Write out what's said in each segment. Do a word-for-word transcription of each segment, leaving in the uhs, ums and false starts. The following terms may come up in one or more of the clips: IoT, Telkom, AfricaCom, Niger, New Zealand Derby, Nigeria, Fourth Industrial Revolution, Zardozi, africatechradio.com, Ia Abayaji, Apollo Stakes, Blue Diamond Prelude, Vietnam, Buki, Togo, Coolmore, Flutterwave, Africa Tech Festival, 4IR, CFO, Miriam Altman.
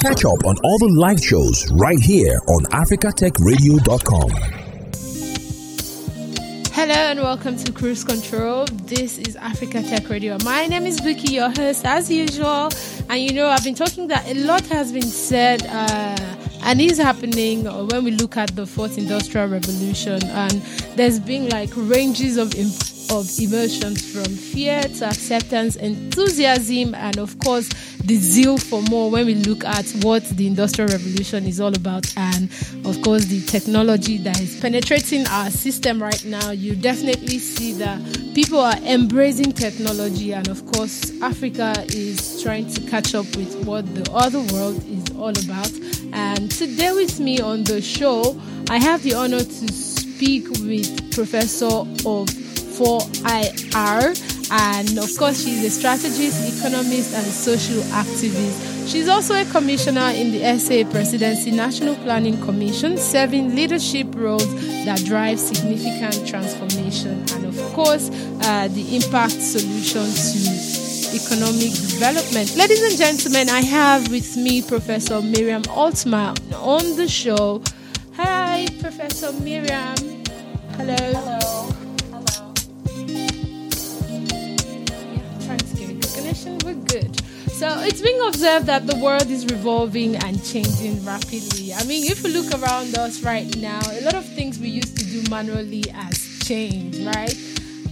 Catch up on all the live shows right here on africa tech radio dot com. Hello and welcome to Cruise Control. This is Africa Tech Radio. My name is Buki, your host as usual. And you know, I've been talking that a lot has been said uh, and is happening when we look at the Fourth Industrial Revolution. And there's been like ranges of imp- of emotions from fear to acceptance, enthusiasm, and of course, the zeal for more when we look at what the Industrial Revolution is all about, and of course the technology that is penetrating our system right now. You definitely see that people are embracing technology, and of course Africa is trying to catch up with what the other world is all about. And today with me on the show, I have the honor to speak with Professor of four I R, and of course, she's a strategist, economist, and social activist. She's also a commissioner in the S A Presidency National Planning Commission, serving leadership roles that drive significant transformation, and of course, uh, the impact solution to economic development. Ladies and gentlemen, I have with me Professor Miriam Altman on the show. Hi, Professor Miriam. Hello. Hello. We're good. So it's being observed that the world is revolving and changing rapidly. I mean, if we look around us right now, a lot of things we used to do manually has changed, right?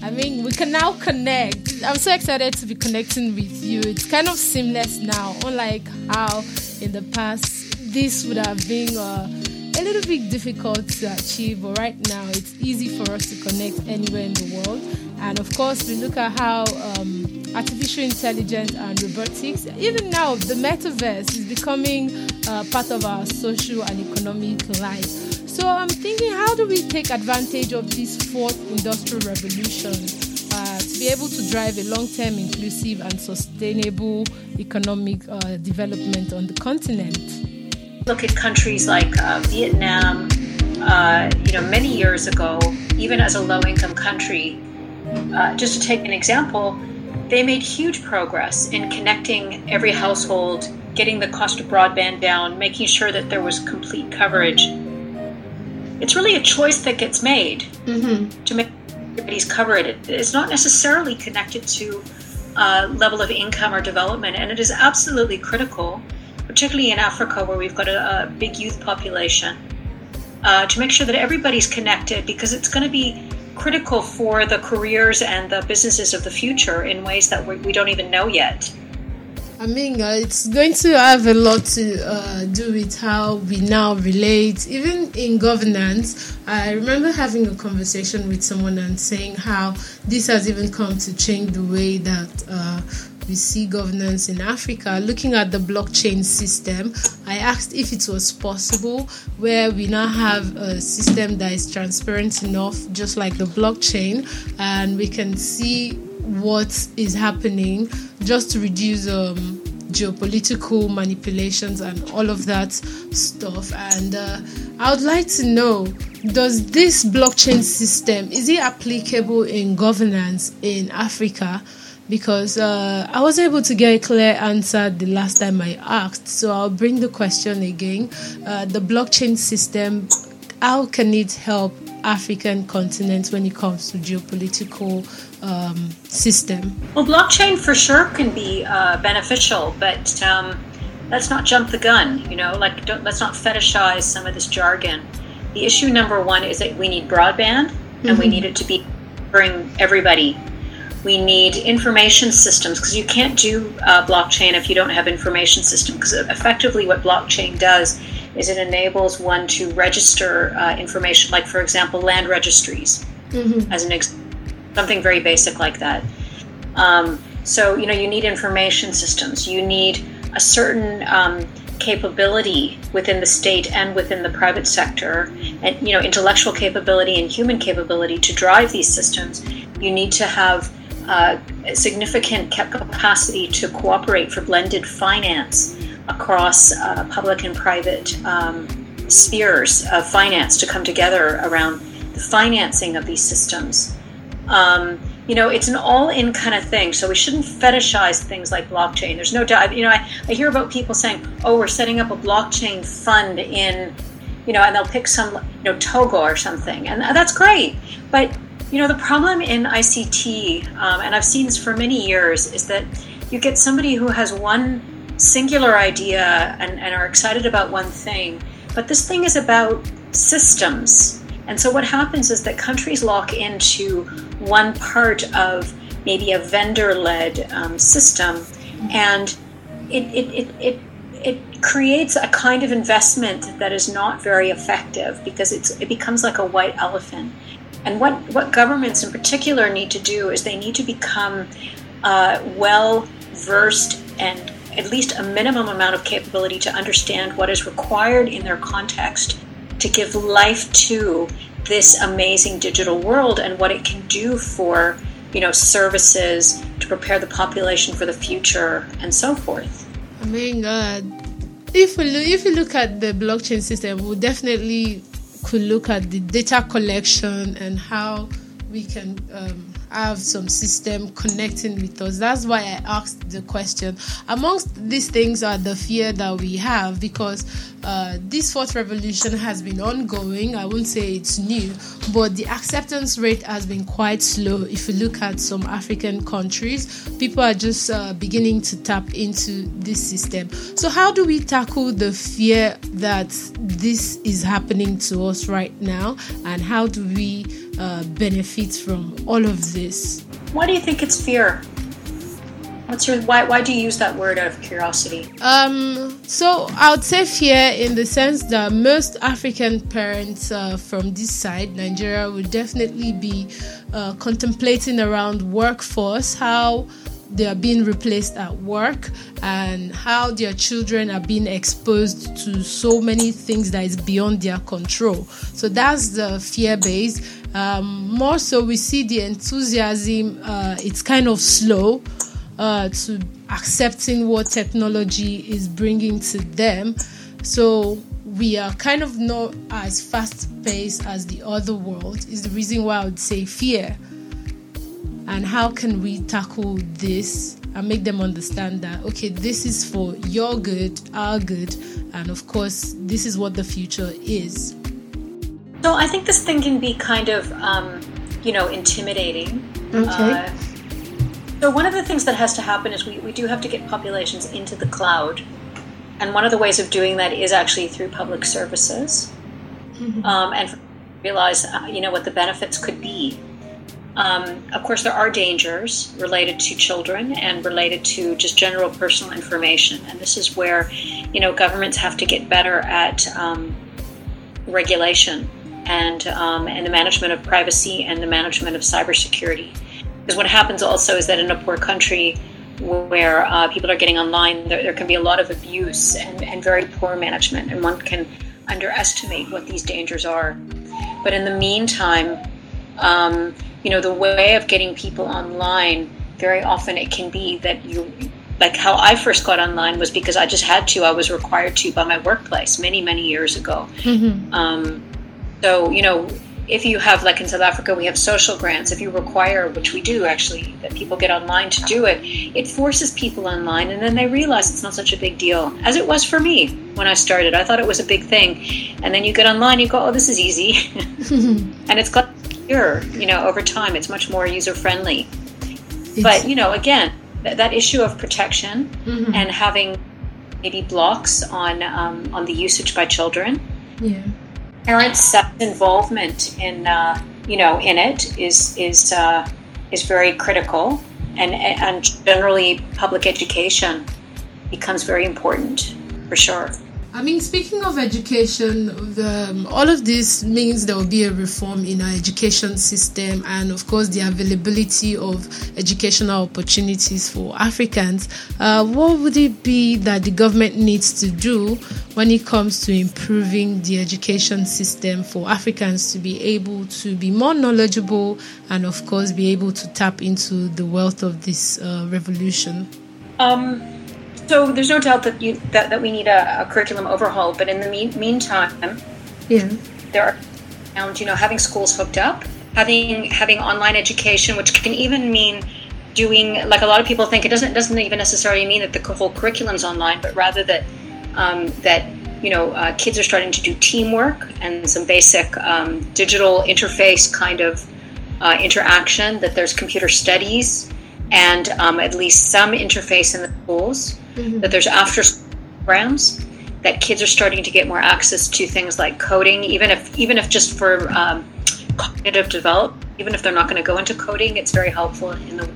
I mean, we can now connect. I'm so excited to be connecting with you. It's kind of seamless now, unlike how in the past this would have been uh, a little bit difficult to achieve. But right now, it's easy for us to connect anywhere in the world. And of course, we look at how Um, artificial intelligence and robotics. Even now, the metaverse is becoming uh, part of our social and economic life. So I'm thinking, how do we take advantage of this fourth industrial revolution uh, to be able to drive a long-term, inclusive and sustainable economic uh, development on the continent? Look at countries like uh, Vietnam. Uh, you know, many years ago, even as a low-income country, uh, just to take an example, they made huge progress in connecting every household, getting the cost of broadband down, making sure that there was complete coverage. It's really a choice that gets made mm-hmm. to make everybody's covered. It, it's not necessarily connected to uh, level of income or development, and it is absolutely critical, particularly in Africa where we've got a, a big youth population, uh, to make sure that everybody's connected, because it's going to be critical for the careers and the businesses of the future in ways that we don't even know yet. I mean, uh, it's going to have a lot to uh, do with how we now relate, even in governance. I remember having a conversation with someone and saying how this has even come to change the way that uh, we see governance in Africa. Looking at the blockchain system, I asked if it was possible where we now have a system that is transparent enough, just like the blockchain, and we can see what is happening just to reduce um, geopolitical manipulations and all of that stuff. And uh, I would like to know, does this blockchain system, is it applicable in governance in Africa? Because uh, I was able to get a clear answer the last time I asked. So I'll bring the question again. Uh, the blockchain system, how can it help African continent when it comes to geopolitical um, system? Well, blockchain for sure can be uh, beneficial, but um, let's not jump the gun, you know, like don't, let's not fetishize some of this jargon. The issue number one is that we need broadband mm-hmm. and we need it to be covering everybody. We need information systems, because you can't do uh, blockchain if you don't have information system, because effectively what blockchain does is it enables one to register uh, information, like, for example, land registries, mm-hmm. as an ex- something very basic like that. Um, so, you know, you need information systems. You need a certain um, capability within the state and within the private sector, and, you know, intellectual capability and human capability to drive these systems. You need to have Uh, significant capacity to cooperate for blended finance across uh, public and private um, spheres of finance to come together around the financing of these systems. Um, you know, it's an all-in kind of thing. So we shouldn't fetishize things like blockchain. There's no doubt. You know, I, I hear about people saying, oh, we're setting up a blockchain fund in, you know, and they'll pick some, you know, Togo or something. And that's great. But, you know, the problem in I C T, um, and I've seen this for many years, is that you get somebody who has one singular idea and, and are excited about one thing. But this thing is about systems. And so what happens is that countries lock into one part of maybe a vendor-led um, system, and it, it, it, it It creates a kind of investment that is not very effective, because it's, it becomes like a white elephant. And what, what governments in particular need to do is they need to become uh, well-versed and at least a minimum amount of capability to understand what is required in their context to give life to this amazing digital world and what it can do for, you know, services to prepare the population for the future and so forth. Oh my God. If we, look, if we look at the blockchain system, we definitely could look at the data collection and how we can um, have some system connecting with us. That's why I asked the question. Amongst these things are the fear that we have, because uh, this fourth revolution has been ongoing. I won't say it's new, but the acceptance rate has been quite slow. If you look at some African countries, people are just uh, beginning to tap into this system. So how do we tackle the fear that this is happening to us right now, and how do we Uh, benefits from all of this? Why do you think it's fear? What's your why? Why do you use that word out of curiosity? Um, so I would say fear in the sense that most African parents uh, from this side, Nigeria, would definitely be uh, contemplating around workforce, how they are being replaced at work and how their children are being exposed to so many things that is beyond their control. So that's the fear base. Um, more so, we see the enthusiasm, uh, it's kind of slow uh, to accepting what technology is bringing to them. So we are kind of not as fast-paced as the other world, is the reason why I would say fear. And how can we tackle this and make them understand that, okay, this is for your good, our good, and of course, this is what the future is. So I think this thing can be kind of, um, you know, intimidating. Okay. Uh, so one of the things that has to happen is we, we do have to get populations into the cloud. And one of the ways of doing that is actually through public services. Mm-hmm. um, and realize, uh, you know, what the benefits could be. Um, of course, there are dangers related to children and related to just general personal information. And this is where, you know, governments have to get better at um, regulation and um, and the management of privacy and the management of cybersecurity. Because what happens also is that in a poor country where uh, people are getting online, there, there can be a lot of abuse and, and very poor management. And one can underestimate what these dangers are. But in the meantime, um, you know, the way of getting people online, very often it can be that you, like how I first got online was because I just had to, I was required to by my workplace many, many years ago. Mm-hmm. Um, so, you know, if you have, like in South Africa, we have social grants. If you require, which we do actually, that people get online to do it, it forces people online, and then they realize it's not such a big deal, as it was for me when I started. I thought it was a big thing. And then you get online, you go, oh, this is easy. Mm-hmm. And it's got... you know, over time, it's much more user-friendly. It's, but, you know, again, th- that issue of protection mm-hmm. and having maybe blocks on um, on the usage by children, yeah. parents' involvement in uh, you know in it is is uh, is very critical, and and generally public education becomes very important for sure. I mean, speaking of education, the, all of this means there will be a reform in our education system and, of course, the availability of educational opportunities for Africans. Uh, what would it be that the government needs to do when it comes to improving the education system for Africans to be able to be more knowledgeable and, of course, be able to tap into the wealth of this uh, revolution? Um. So there's no doubt that you, that, that we need a, a curriculum overhaul, but in the mean, meantime, yeah. there are, you know, having schools hooked up, having having online education, which can even mean doing, like a lot of people think, it doesn't doesn't even necessarily mean that the whole curriculum's online, but rather that um, that you know uh, kids are starting to do teamwork and some basic um, digital interface kind of uh, interaction. That there's computer studies and um, at least some interface in the schools. Mm-hmm. That there's after school programs. That kids are starting to get more access to things like coding, even if even if just for um, cognitive development. Even if they're not going to go into coding, it's very helpful in the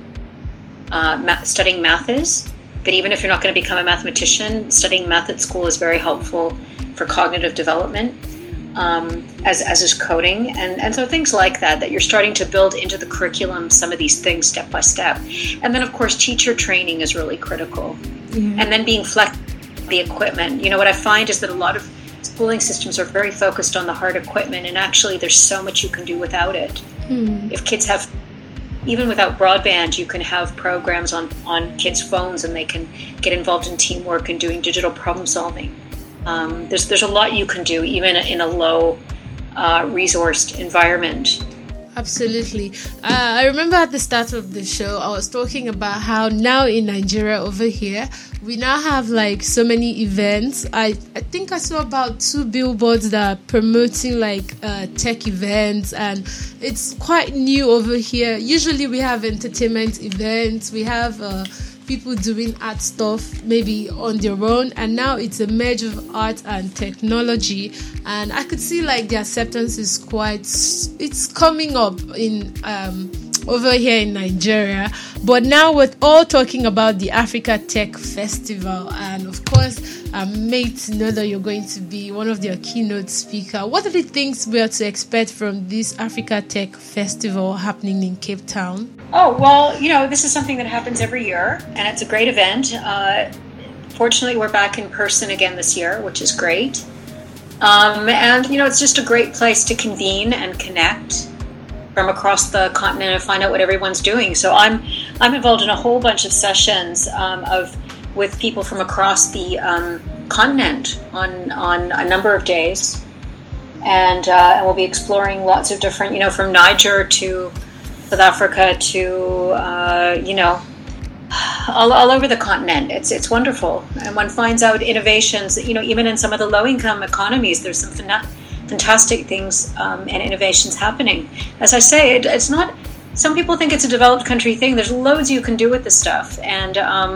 uh, math, studying math is. But even if you're not going to become a mathematician, studying math at school is very helpful for cognitive development, um, as as is coding, and and so things like that. That you're starting to build into the curriculum some of these things step by step, and then of course teacher training is really critical, mm-hmm. and then being flexible. The equipment. You know, what I find is that a lot of schooling systems are very focused on the hard equipment, and actually there's so much you can do without it. Mm. If kids have, even without broadband, you can have programs on, on kids' phones, and they can get involved in teamwork and doing digital problem solving. Um, there's there's a lot you can do, even in a low uh, resourced environment. Absolutely. Uh, I remember at the start of the show, I was talking about how now in Nigeria over here, we now have like so many events. I, I think I saw about two billboards that are promoting like uh, tech events, and it's quite new over here. Usually we have entertainment events, we have uh, people doing art stuff maybe on their own, and now it's a merge of art and technology, and I could see like the acceptance is quite, it's coming up in um over here in Nigeria. But now we're all talking about the Africa Tech Festival, and of course I'm made to know that you're going to be one of their keynote speaker. What are the things we are to expect from this Africa Tech Festival happening in Cape Town? Oh, well, you know, this is something that happens every year, and it's a great event. Uh, fortunately, we're back in person again this year, which is great. Um, and, you know, it's just a great place to convene and connect from across the continent and find out what everyone's doing. So I'm I'm involved in a whole bunch of sessions um, of with people from across the um, continent on on a number of days, and uh, and we'll be exploring lots of different, you know, from Niger to South Africa to uh, you know all, all over the continent. It's it's wonderful, and one finds out innovations. You know, even in some of the low income economies, there's some phenomenal. Fantastic things um, and innovations happening. As I say, it, it's not, some people think it's a developed country thing. There's loads you can do with this stuff, and um,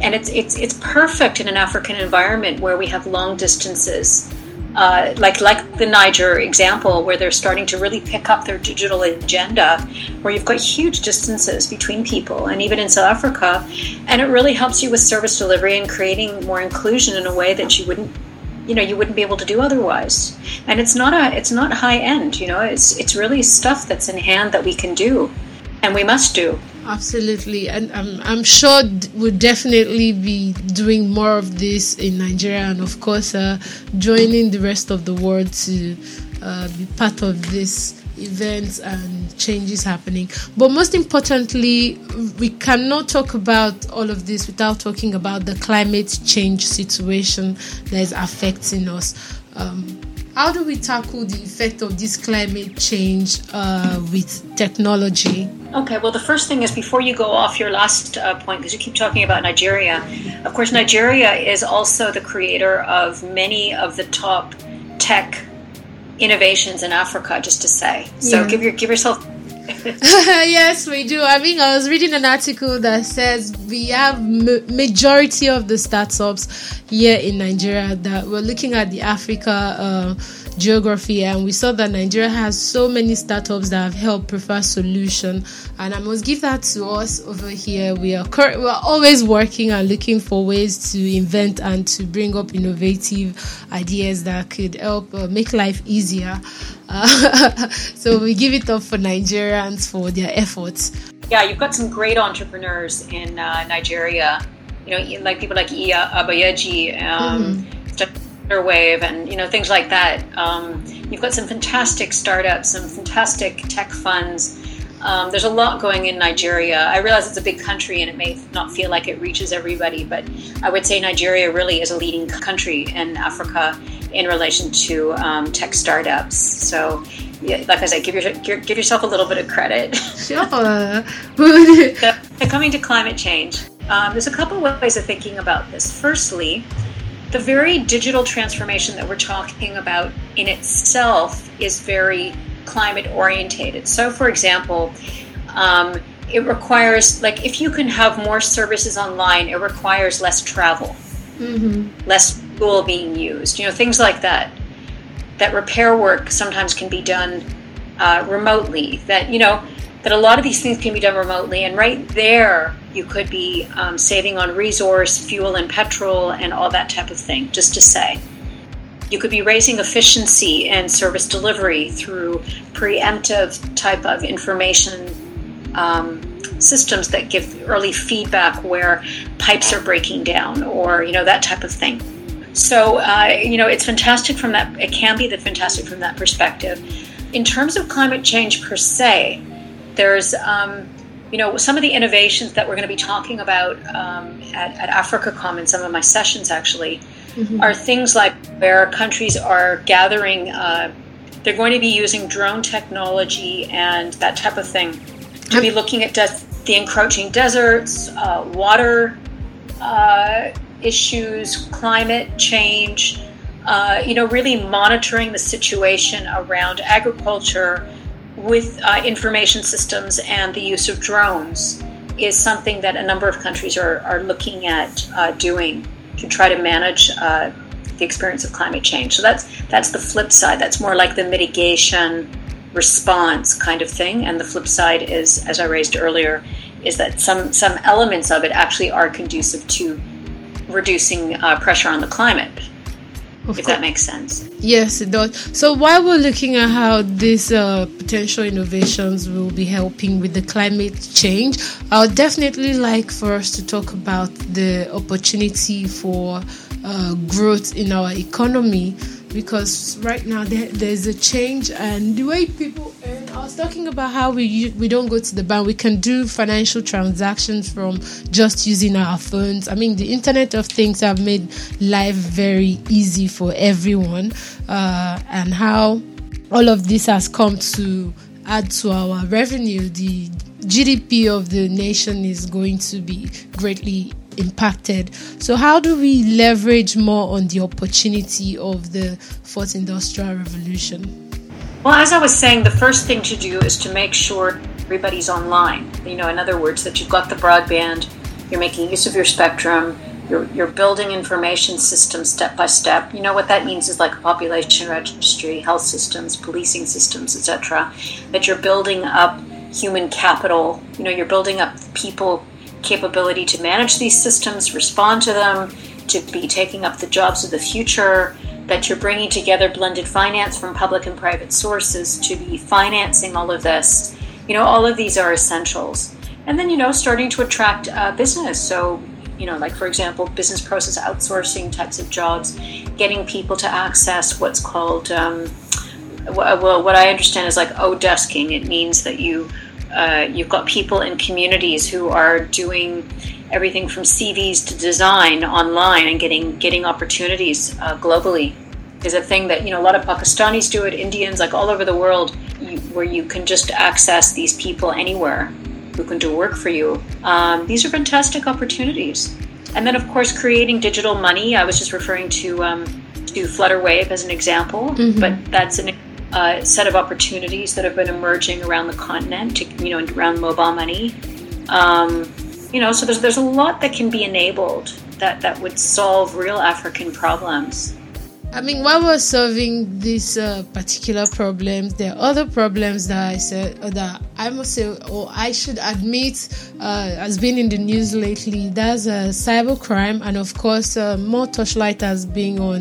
and it's it's it's perfect in an African environment where we have long distances, uh, like like the Niger example, where they're starting to really pick up their digital agenda, where you've got huge distances between people, and even in South Africa, and it really helps you with service delivery and creating more inclusion in a way that you wouldn't. You know, you wouldn't be able to do otherwise. And it's not a, it's not high end, you know, it's it's really stuff that's in hand that we can do and we must do. Absolutely. And I'm, I'm sure we'll definitely be doing more of this in Nigeria, and of course uh, joining the rest of the world to uh, be part of this events and changes happening. But most importantly, we cannot talk about all of this without talking about the climate change situation that is affecting us. Um, how do we tackle the effect of this climate change uh, with technology? Okay, well, the first thing is, before you go off your last uh, point, because you keep talking about Nigeria, of course, Nigeria is also the creator of many of the top tech innovations in Africa, just to say. So yeah. give your give yourself yes, we do. I mean, I was reading an article that says we have ma- majority of the startups here in Nigeria that were looking at the Africa uh, geography, and we saw that Nigeria has so many startups that have helped prefer solution. And I must give that to us over here. We are cur- we are always working and looking for ways to invent and to bring up innovative ideas that could help uh, make life easier. Uh, so we give it up for Nigerians for their efforts. Yeah, you've got some great entrepreneurs in uh, Nigeria. You know, like people like Ia Abayaji, um, mm-hmm. Flutterwave, and you know things like that. Um, you've got some fantastic startups, some fantastic tech funds. Um, there's a lot going in Nigeria. I realize it's a big country and it may not feel like it reaches everybody, but I would say Nigeria really is a leading country in Africa in relation to um, tech startups. So, yeah, like I said, give, your, give, give yourself a little bit of credit. Sure. So, coming to climate change, um, there's a couple of ways of thinking about this. Firstly, the very digital transformation that we're talking about in itself is very climate orientated. So, for example, um, it requires, like, if you can have more services online, it requires less travel, mm-hmm. less fuel being used, you know, things like that. That repair work sometimes can be done uh, remotely, that, you know, that a lot of these things can be done remotely. And right there, you could be um, saving on resource, fuel and petrol and all that type of thing, just to say. You could be raising efficiency and service delivery through preemptive type of information Um, systems that give early feedback where pipes are breaking down, or, you know, that type of thing. So, uh, you know, it's fantastic from that, it can be the fantastic from that perspective. In terms of climate change per se, there's, um, you know, some of the innovations that we're going to be talking about um, at, at AfricaCom in some of my sessions actually mm-hmm. are things like where countries are gathering, uh, they're going to be using drone technology and that type of thing to be looking at des- the encroaching deserts, uh, water uh, issues, climate change, uh, you know, really monitoring the situation around agriculture with uh, information systems, and the use of drones is something that a number of countries are, are looking at uh, doing to try to manage uh, the experience of climate change. So that's that's the flip side. That's more like the mitigation response kind of thing, and the flip side is, as I raised earlier, is that some some elements of it actually are conducive to reducing uh, pressure on the climate, of if course. That makes sense. Yes, it does. So while we're looking at how these uh, potential innovations will be helping with the climate change, I would definitely like for us to talk about the opportunity for uh, growth in our economy. Because right now there, there's a change, and the way people earn. I was talking about how we we don't go to the bank. We can do financial transactions from just using our phones. I mean, the Internet of Things have made life very easy for everyone, uh, and how all of this has come to add to our revenue. The G D P of the nation is going to be greatly impacted. So how do we leverage more on the opportunity of the Fourth Industrial Revolution? Well, as I was saying, the first thing to do is to make sure everybody's online. You know, in other words, that you've got the broadband, you're making use of your spectrum, you're, you're building information systems step by step. You know, what that means is like a population registry, health systems, policing systems, et cetera. That you're building up human capital, you know, you're building up people capability to manage these systems, respond to them, to be taking up the jobs of the future, that you're bringing together blended finance from public and private sources to be financing all of this. You know, all of these are essentials. And then, you know, starting to attract uh, business. So, you know, like, for example, business process outsourcing types of jobs, getting people to access what's called, um, well, what I understand is like O-desking. It means that you Uh, you've got people in communities who are doing everything from C Vs to design online, and getting getting opportunities uh, globally is a thing that, you know, a lot of Pakistanis do it, Indians, like all over the world, you, where you can just access these people anywhere who can do work for you. Um, these are fantastic opportunities. And then, of course, creating digital money. I was just referring to um, to Flutterwave as an example, mm-hmm. but that's an Uh, set of opportunities that have been emerging around the continent, to, you know, around mobile money. Um, you know, so there's there's a lot that can be enabled that, that would solve real African problems. I mean, while we're solving these uh, particular problems, there are other problems that I said or that I must say, or I should admit, uh, has been in the news lately. That's uh, cybercrime, and of course, uh, more torchlight has been on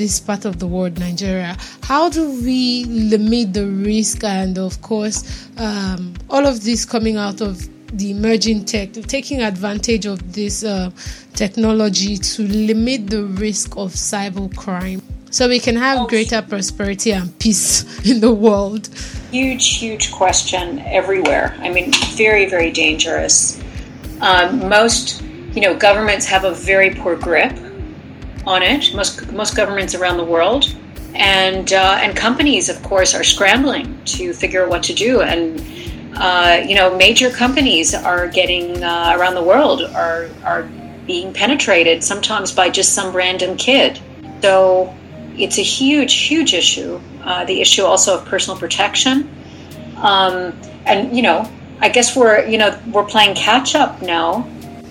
this part of the world, Nigeria. How do we limit the risk, and of course, um, all of this coming out of the emerging tech, taking advantage of this uh, technology to limit the risk of cybercrime, so we can have greater prosperity and peace in the world? Huge, huge question everywhere. I mean, very, very dangerous. Um, most, you know, governments have a very poor grip on it, most most governments around the world. And uh, and companies, of course, are scrambling to figure out what to do. And, uh, you know, major companies are getting uh, around the world are are being penetrated, sometimes by just some random kid. So it's a huge, huge issue. Uh, the issue also of personal protection. Um, and, you know, I guess we're, you know, we're playing catch up now.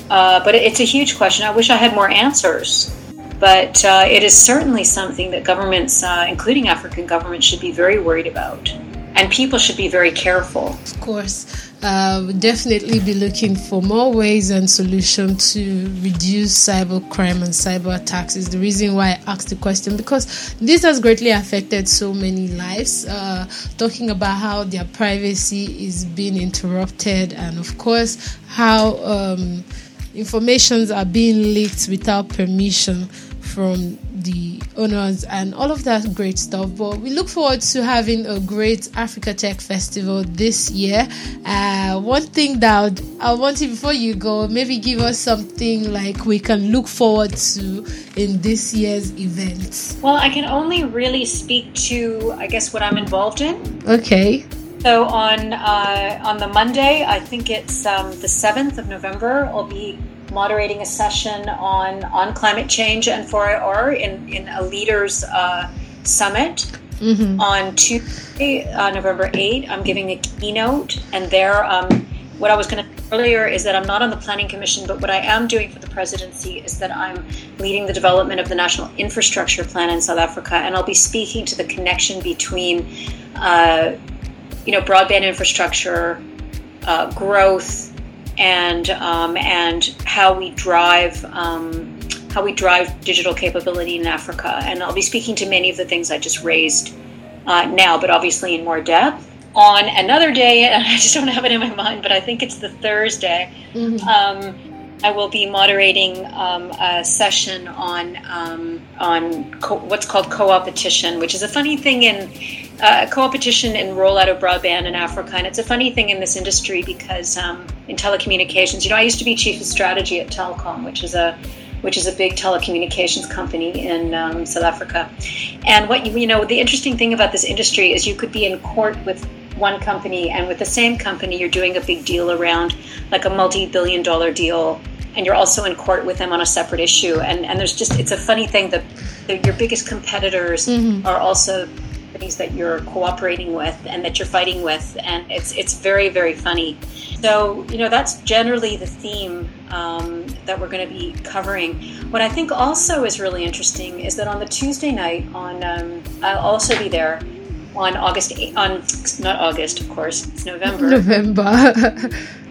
Uh, but it's a huge question. I wish I had more answers. But uh, it is certainly something that governments, uh, including African governments, should be very worried about. And people should be very careful. Of course, uh, we'll definitely be looking for more ways and solutions to reduce cybercrime and cyber attacks is the reason why I asked the question, because this has greatly affected so many lives, uh, talking about how their privacy is being interrupted and, of course, how um, informations are being leaked without permission from the owners and all of that great stuff. But we look forward to having a great Africa Tech Festival this year. Uh, one thing that I wanted before you go, maybe give us something like we can look forward to in this year's event. Well, I can only really speak to, I guess, what I'm involved in. Okay. So on uh, on the Monday, I think it's um, the seventh of November, I'll be moderating a session on, on climate change and four I R in, in a leaders uh, summit. Mm-hmm. On Tuesday, uh, November eighth, I'm giving a keynote. And there, um, what I was going to say earlier is that I'm not on the Planning Commission, but what I am doing for the presidency is that I'm leading the development of the National Infrastructure Plan in South Africa. And I'll be speaking to the connection between Uh, you know, broadband infrastructure, uh, growth, and um, and how we drive um, how we drive digital capability in Africa. And I'll be speaking to many of the things I just raised uh, now, but obviously in more depth. On another day, and I just don't have it in my mind, but I think it's the Thursday, mm-hmm. um, I will be moderating um, a session on um, on co- what's called co-opetition, which is a funny thing in Uh, co-opetition and rollout of broadband in Africa. And it's a funny thing in this industry because um, in telecommunications, you know, I used to be chief of strategy at Telkom, which is a which is a big telecommunications company in um, South Africa. And what you, you know, the interesting thing about this industry is you could be in court with one company, and with the same company, you're doing a big deal around like a multi-billion dollar deal. And you're also in court with them on a separate issue. And, and there's just, it's a funny thing that the, your biggest competitors mm-hmm. are also that you're cooperating with and that you're fighting with, and it's it's very, very funny. So, you know, that's generally the theme um, that we're going to be covering. What I think also is really interesting is that on the Tuesday night, on um, I'll also be there on August eighth, on not August, of course, it's November. November.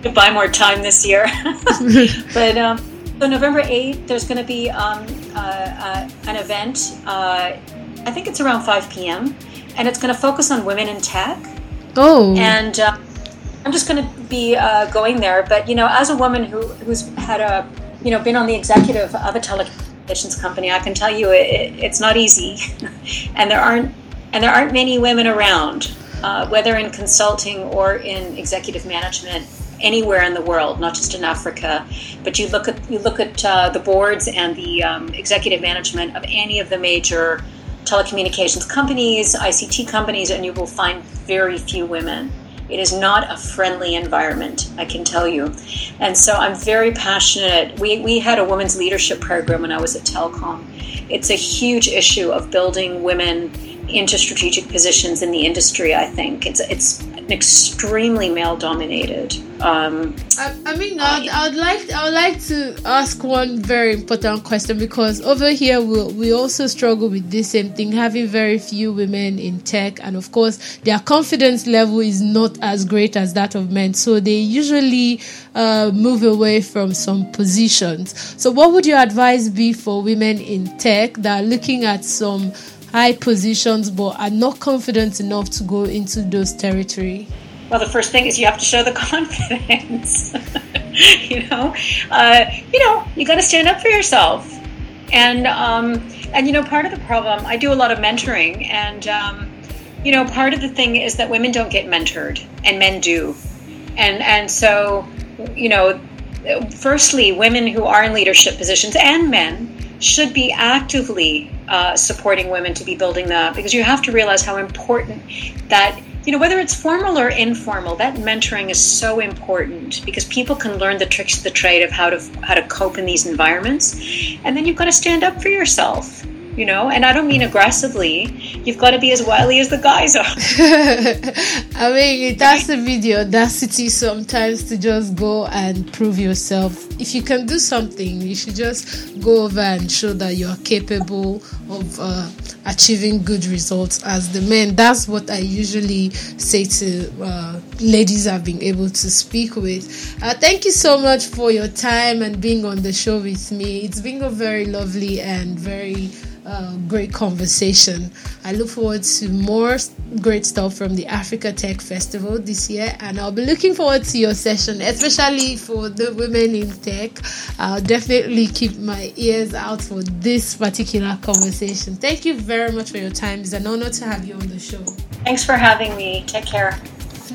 To buy more time this year. But um, so November eighth, there's going to be um, uh, uh, an event. Uh, I think it's around five p.m. and it's going to focus on women in tech. Oh. And uh, I'm just going to be uh, going there. But, you know, as a woman who who's had a, you know, been on the executive of a telecommunications company, I can tell you it, it, it's not easy. and there aren't and there aren't many women around, uh, whether in consulting or in executive management anywhere in the world, not just in Africa. But you look at you look at uh, the boards and the um, executive management of any of the major telecommunications companies, I C T companies, and you will find very few women. It is not a friendly environment, I can tell you. And so I'm very passionate. We we had a women's leadership program when I was at Telkom. It's a huge issue of building women into strategic positions in the industry, I think. It's it's an extremely male-dominated. Um, I, I mean, I'd, I'd like I'd like to ask one very important question, because over here we we'll, we also struggle with this same thing, having very few women in tech, and of course their confidence level is not as great as that of men, so they usually uh, move away from some positions. So what would your advice be for women in tech that are looking at some high positions but are not confident enough to go into those territory? Well, the first thing is you have to show the confidence. you know, uh, you know, you got to stand up for yourself. And um, and you know, part of the problem. I do a lot of mentoring, and um, you know, part of the thing is that women don't get mentored, and men do. And and so, you know, firstly, women who are in leadership positions and men should be actively uh, supporting women to be building that, because you have to realize how important that, you know, whether it's formal or informal, that mentoring is so important, because people can learn the tricks of the trade of how to how to cope in these environments. And then you've got to stand up for yourself, you know, and I don't mean aggressively. You've got to be as wily as the guys are. I mean, that's the video, audacity sometimes to just go and prove yourself. If you can do something, you should just go over and show that you're capable of uh, achieving good results as the men. That's what I usually say to uh, ladies I've been able to speak with. Uh, thank you so much for your time and being on the show with me. It's been a very lovely and very Uh, great conversation. I look forward to more great stuff from the Africa Tech Festival this year, and I'll be looking forward to your session, especially for the women in tech. I'll definitely keep my ears out for this particular conversation. Thank you very much for your time. It's an honor to have you on the show. Thanks for having me. Take care.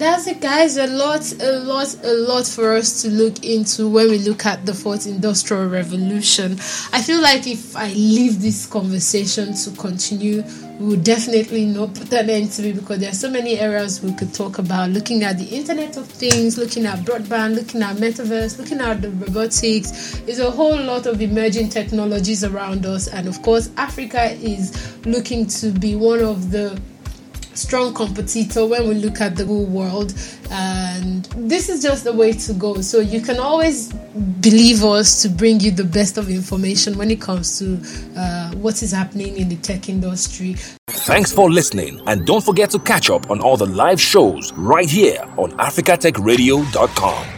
That's it, guys. A lot, a lot, a lot for us to look into when we look at the Fourth Industrial Revolution. I feel like if I leave this conversation to continue, we will definitely not put an end to it, because there are so many areas we could talk about. Looking at the Internet of Things, looking at broadband, looking at metaverse, looking at the robotics. There's a whole lot of emerging technologies around us. And of course, Africa is looking to be one of the strong competitor when we look at the whole world, and this is just the way to go. So you can always believe us to bring you the best of information when it comes to uh, what is happening in the tech industry. Thanks for listening, and don't forget to catch up on all the live shows right here on africa tech radio dot com.